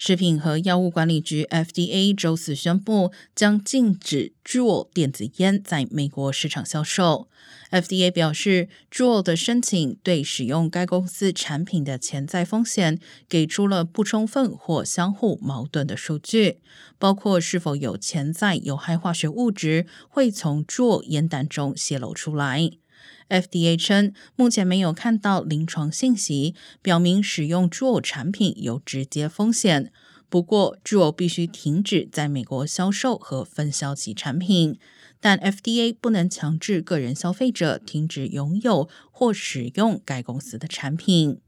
食品和药物管理局 FDA 周四宣布，将禁止 Juul 电子烟在美国市场销售。FDA 表示 Juul 的申请对使用该公司产品的潜在风险给出了不充分或相互矛盾的数据，包括是否有潜在有害化学物质会从 Juul 烟弹中泄露出来。FDA 称，目前没有看到临床信息表明使用 Juul 产品有直接风险，不过 Juul 必须停止在美国销售和分销其产品，但 FDA 不能强制个人消费者停止拥有或使用该公司的产品。